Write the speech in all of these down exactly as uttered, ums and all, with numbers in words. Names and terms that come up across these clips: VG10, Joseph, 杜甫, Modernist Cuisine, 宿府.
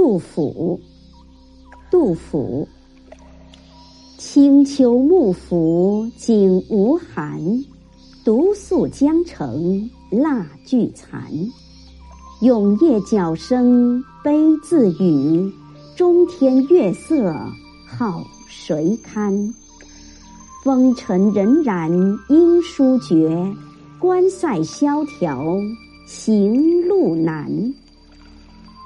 杜甫。杜甫：清秋幕府景无寒，独宿江城蜡炬残。永夜角声悲自语，中天月色好谁堪？风尘荏苒应书绝，关塞萧条行路难。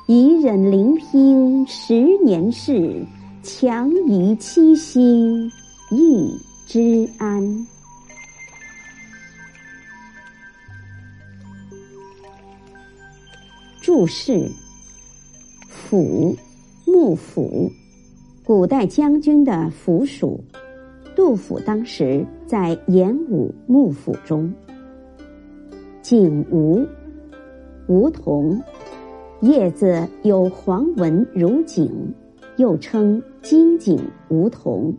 宜忍临邈十年事，强移七星一枝安。注释：府，幕府，古代将军的府属。杜甫当时在演武幕府中。景梧，梧桐，叶子有黄纹如锦，又称金锦梧桐。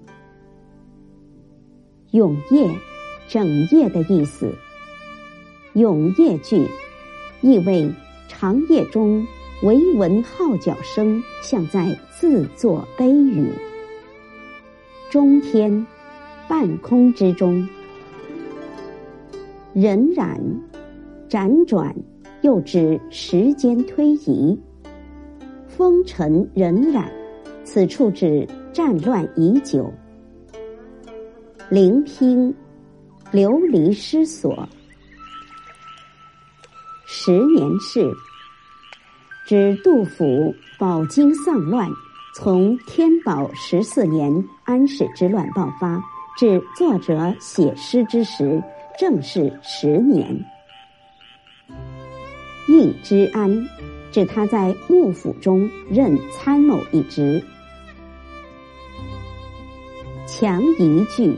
永夜，整夜的意思。永夜句，意为长夜中惟闻号角声，像在自作悲语。中天，半空之中。荏苒，辗转，又指时间推移。风尘荏苒，此处指战乱已久。临邈，流离失所。十年事，指杜甫饱经丧乱，从天宝十四年安史之乱爆发至作者写诗之时，正是十年。一枝安，指他在幕府中任参谋一职。强移句，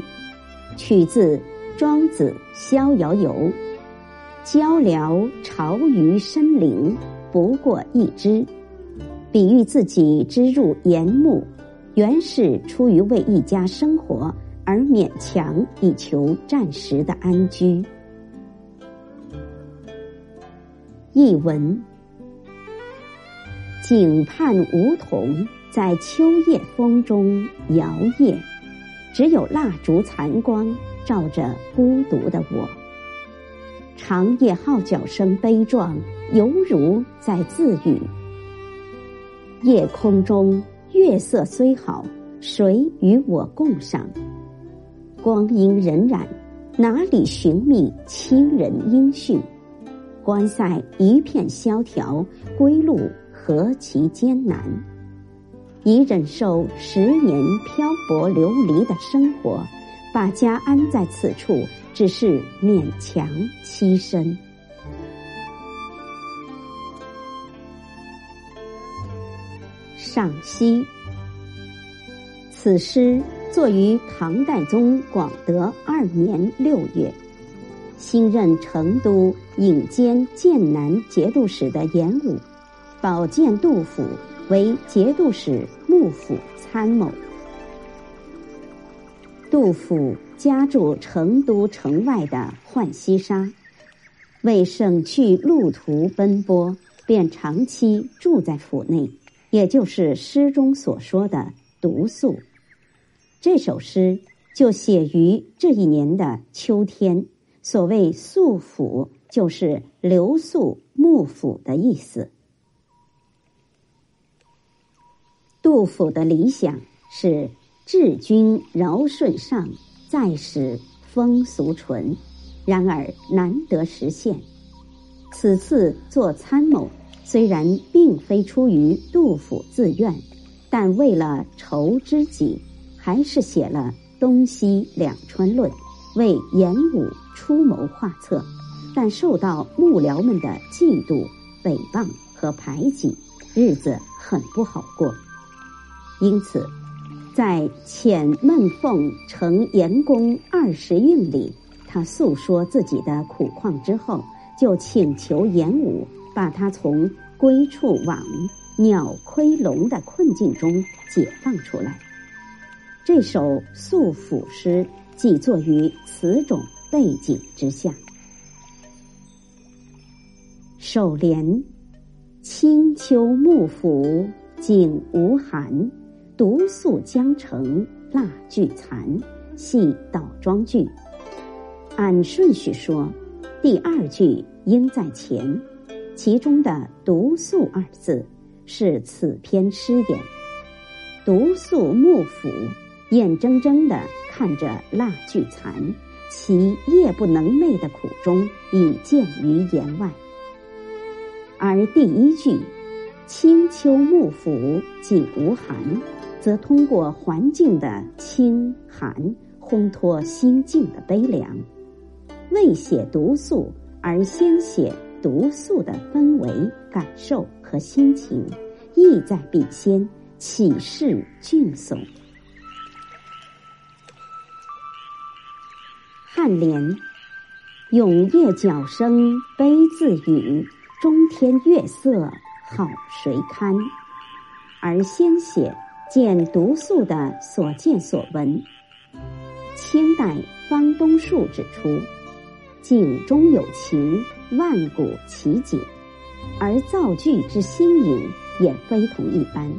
取自《庄子·逍遥游》：鹪鹩巢于深林，不过一枝。比喻自己之入岩木，原是出于为一家生活而勉强以求暂时的安居。译文：景畔梧桐在秋夜风中摇曳，只有蜡烛残光照着孤独的我。长夜号角声悲壮，犹如在自语。夜空中月色虽好，谁与我共赏？光阴荏苒，哪里寻觅亲人音讯？关塞一片萧条，归路何其艰难！已忍受十年漂泊流离的生活，把家安在此处，只是勉强栖身。赏析：此诗作于唐代宗广德二年六月，新任成都引荐剑南节度使的严武，保荐杜甫为节度使幕府参谋。杜甫家住成都城外的浣溪沙，为省去路途奔波，便长期住在府内。也就是诗中所说的独宿。这首诗就写于这一年的秋天，所谓宿府就是留宿幕府的意思。杜甫的理想是治君尧舜上，再使风俗淳，然而难得实现。此次做参谋虽然并非出于杜甫自愿，但为了酬知己，还是写了《东西两川论》，为严武出谋划策，但受到幕僚们的嫉妒、诽谤和排挤，日子很不好过。因此，在《遣闷凤呈严公二十韵》里，他诉说自己的苦况之后，就请求严武把他从龟触网、鸟窥笼的困境中解放出来。这首宿府诗既作于此种背景之下。首联：清秋幕府景无寒，独宿江城蜡炬残，系倒装句。按顺序说，第二句应在前，其中的独宿二字是此篇诗眼。独宿幕府，眼睁睁地看着蜡炬残，其夜不能寐的苦衷已见于言外。而第一句清秋幕府景无寒，则通过环境的清寒烘托心境的悲凉，为写独宿而先写独宿的氛围感受和心情，意在笔先，岂是峻耸。颔联：咏夜角声悲自语，中天月色好谁堪。而先写见独宿的所见所闻。清代方东树指出，景中有情，万古奇景，而造句之新颖也非同一般。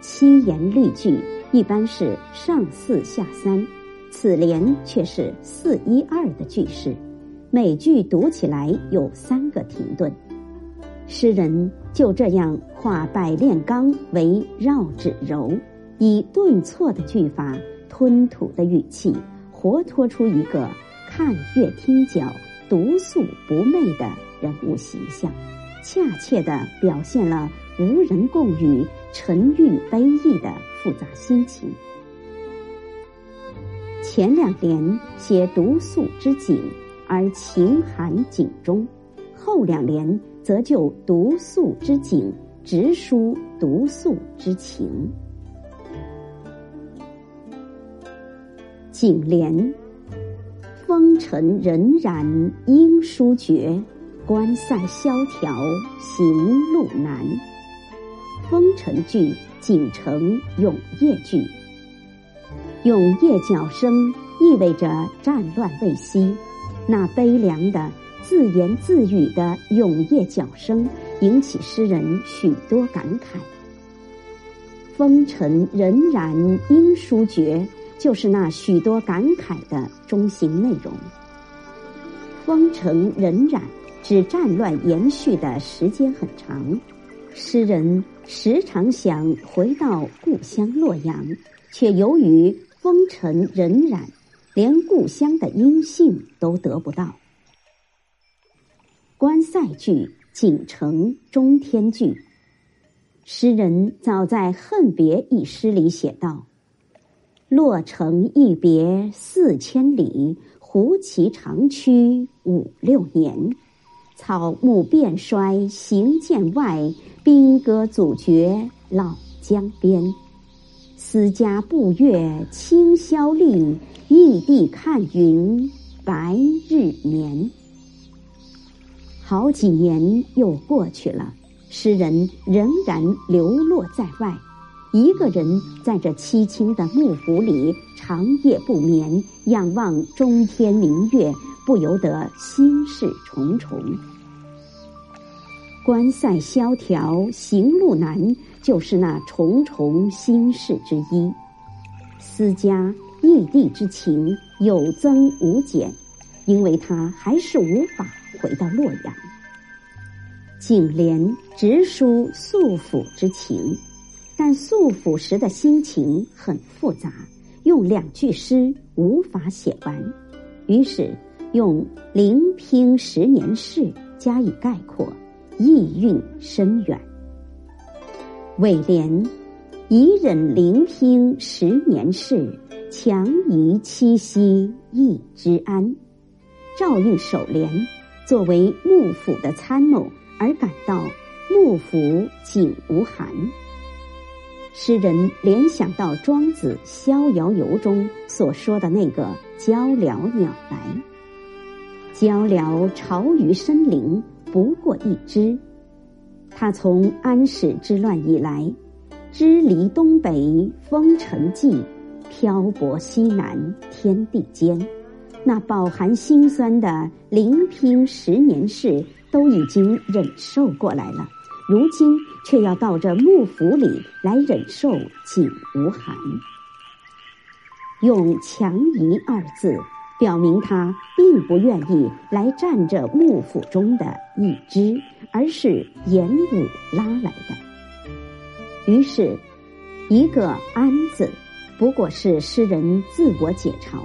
七言律句一般是上四下三，此联却是四一二的句式，每句读起来有三个停顿。诗人就这样化百炼钢为绕指柔，以顿挫的句法、吞吐的语气，活脱出一个看月听角、独宿不寐的人物形象，恰切地表现了无人共语、沉郁悲意的复杂心情。前两联写独宿之景，而情含景中；后两联则就独宿之景直抒独宿之情。颈联：风尘荏苒应书绝，关塞萧条行路难。风尘句景成永夜句，永夜角声意味着战乱未息，那悲凉的自言自语的永夜角声引起诗人许多感慨。风尘荏苒应书绝，就是那许多感慨的中心内容。风尘荏苒指战乱延续的时间很长，诗人时常想回到故乡洛阳，却由于风尘荏苒，连故乡的音信都得不到。关塞句景成中天句，诗人早在《恨别》一诗里写道：洛城一别四千里，胡骑长驱五六年。草木遍衰行剑外，兵戈阻绝老江边。思家步月清宵令，异地看云白日眠。好几年又过去了，诗人仍然流落在外，一个人在这凄清的幕府里长夜不眠，仰望中天明月，不由得心事重重。关塞萧条行路难，就是那重重心事之一。思家异地之情有增无减，因为他还是无法回到洛阳。颈联直抒素府之情，但素府时的心情很复杂，用两句诗无法写完，于是用临平十年事加以概括，意蕴深远。尾联以忍临平十年事，强移七夕一枝安。照应首联，作为幕府的参谋而感到幕府景无寒。诗人联想到庄子《逍遥游》中所说的那个鹪鹩鸟来，鹪鹩巢于深林，不过一枝。他从安史之乱以来，支离东北风尘际，漂泊西南天地间，那饱含辛酸的临平十年事都已经忍受过来了，如今却要到这幕府里来忍受景无寒。用强移二字表明他并不愿意来占这幕府中的一支，而是严武拉来的。于是一个安字不过是诗人自我解嘲，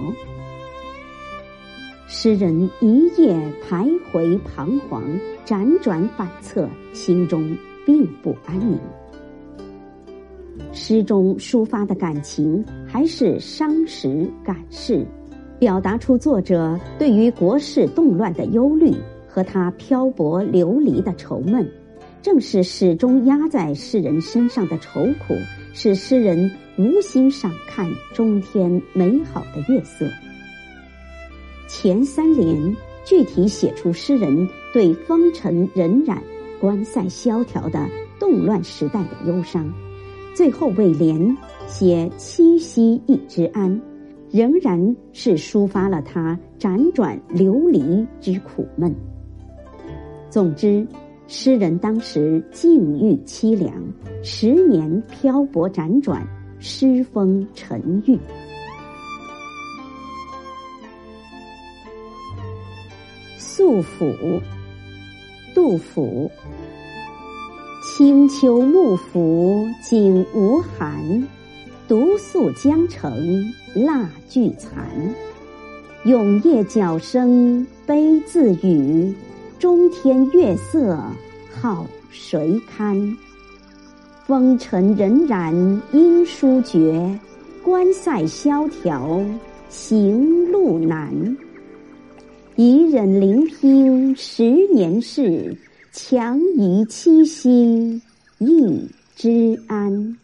诗人一夜徘徊彷徨，辗转反侧，心中并不安宁。诗中抒发的感情还是伤时感事，表达出作者对于国事动乱的忧虑和他漂泊流离的愁闷。正是始终压在诗人身上的愁苦，使诗人无心赏看中天美好的月色。前三联具体写出诗人对风尘荏苒、官塞萧条的动乱时代的忧伤，最后尾联写七夕一枝安，仍然是抒发了他辗转流离之苦闷。总之，诗人当时境遇凄凉，十年漂泊辗转，诗风沉郁。宿府，杜甫。清秋幕府景无寒，独宿江城蜡炬残。永夜角声悲自语，中天月色好谁堪。风尘荏苒音书绝，关塞萧条行路难。一人聆听十年事，强移七夕一枝安。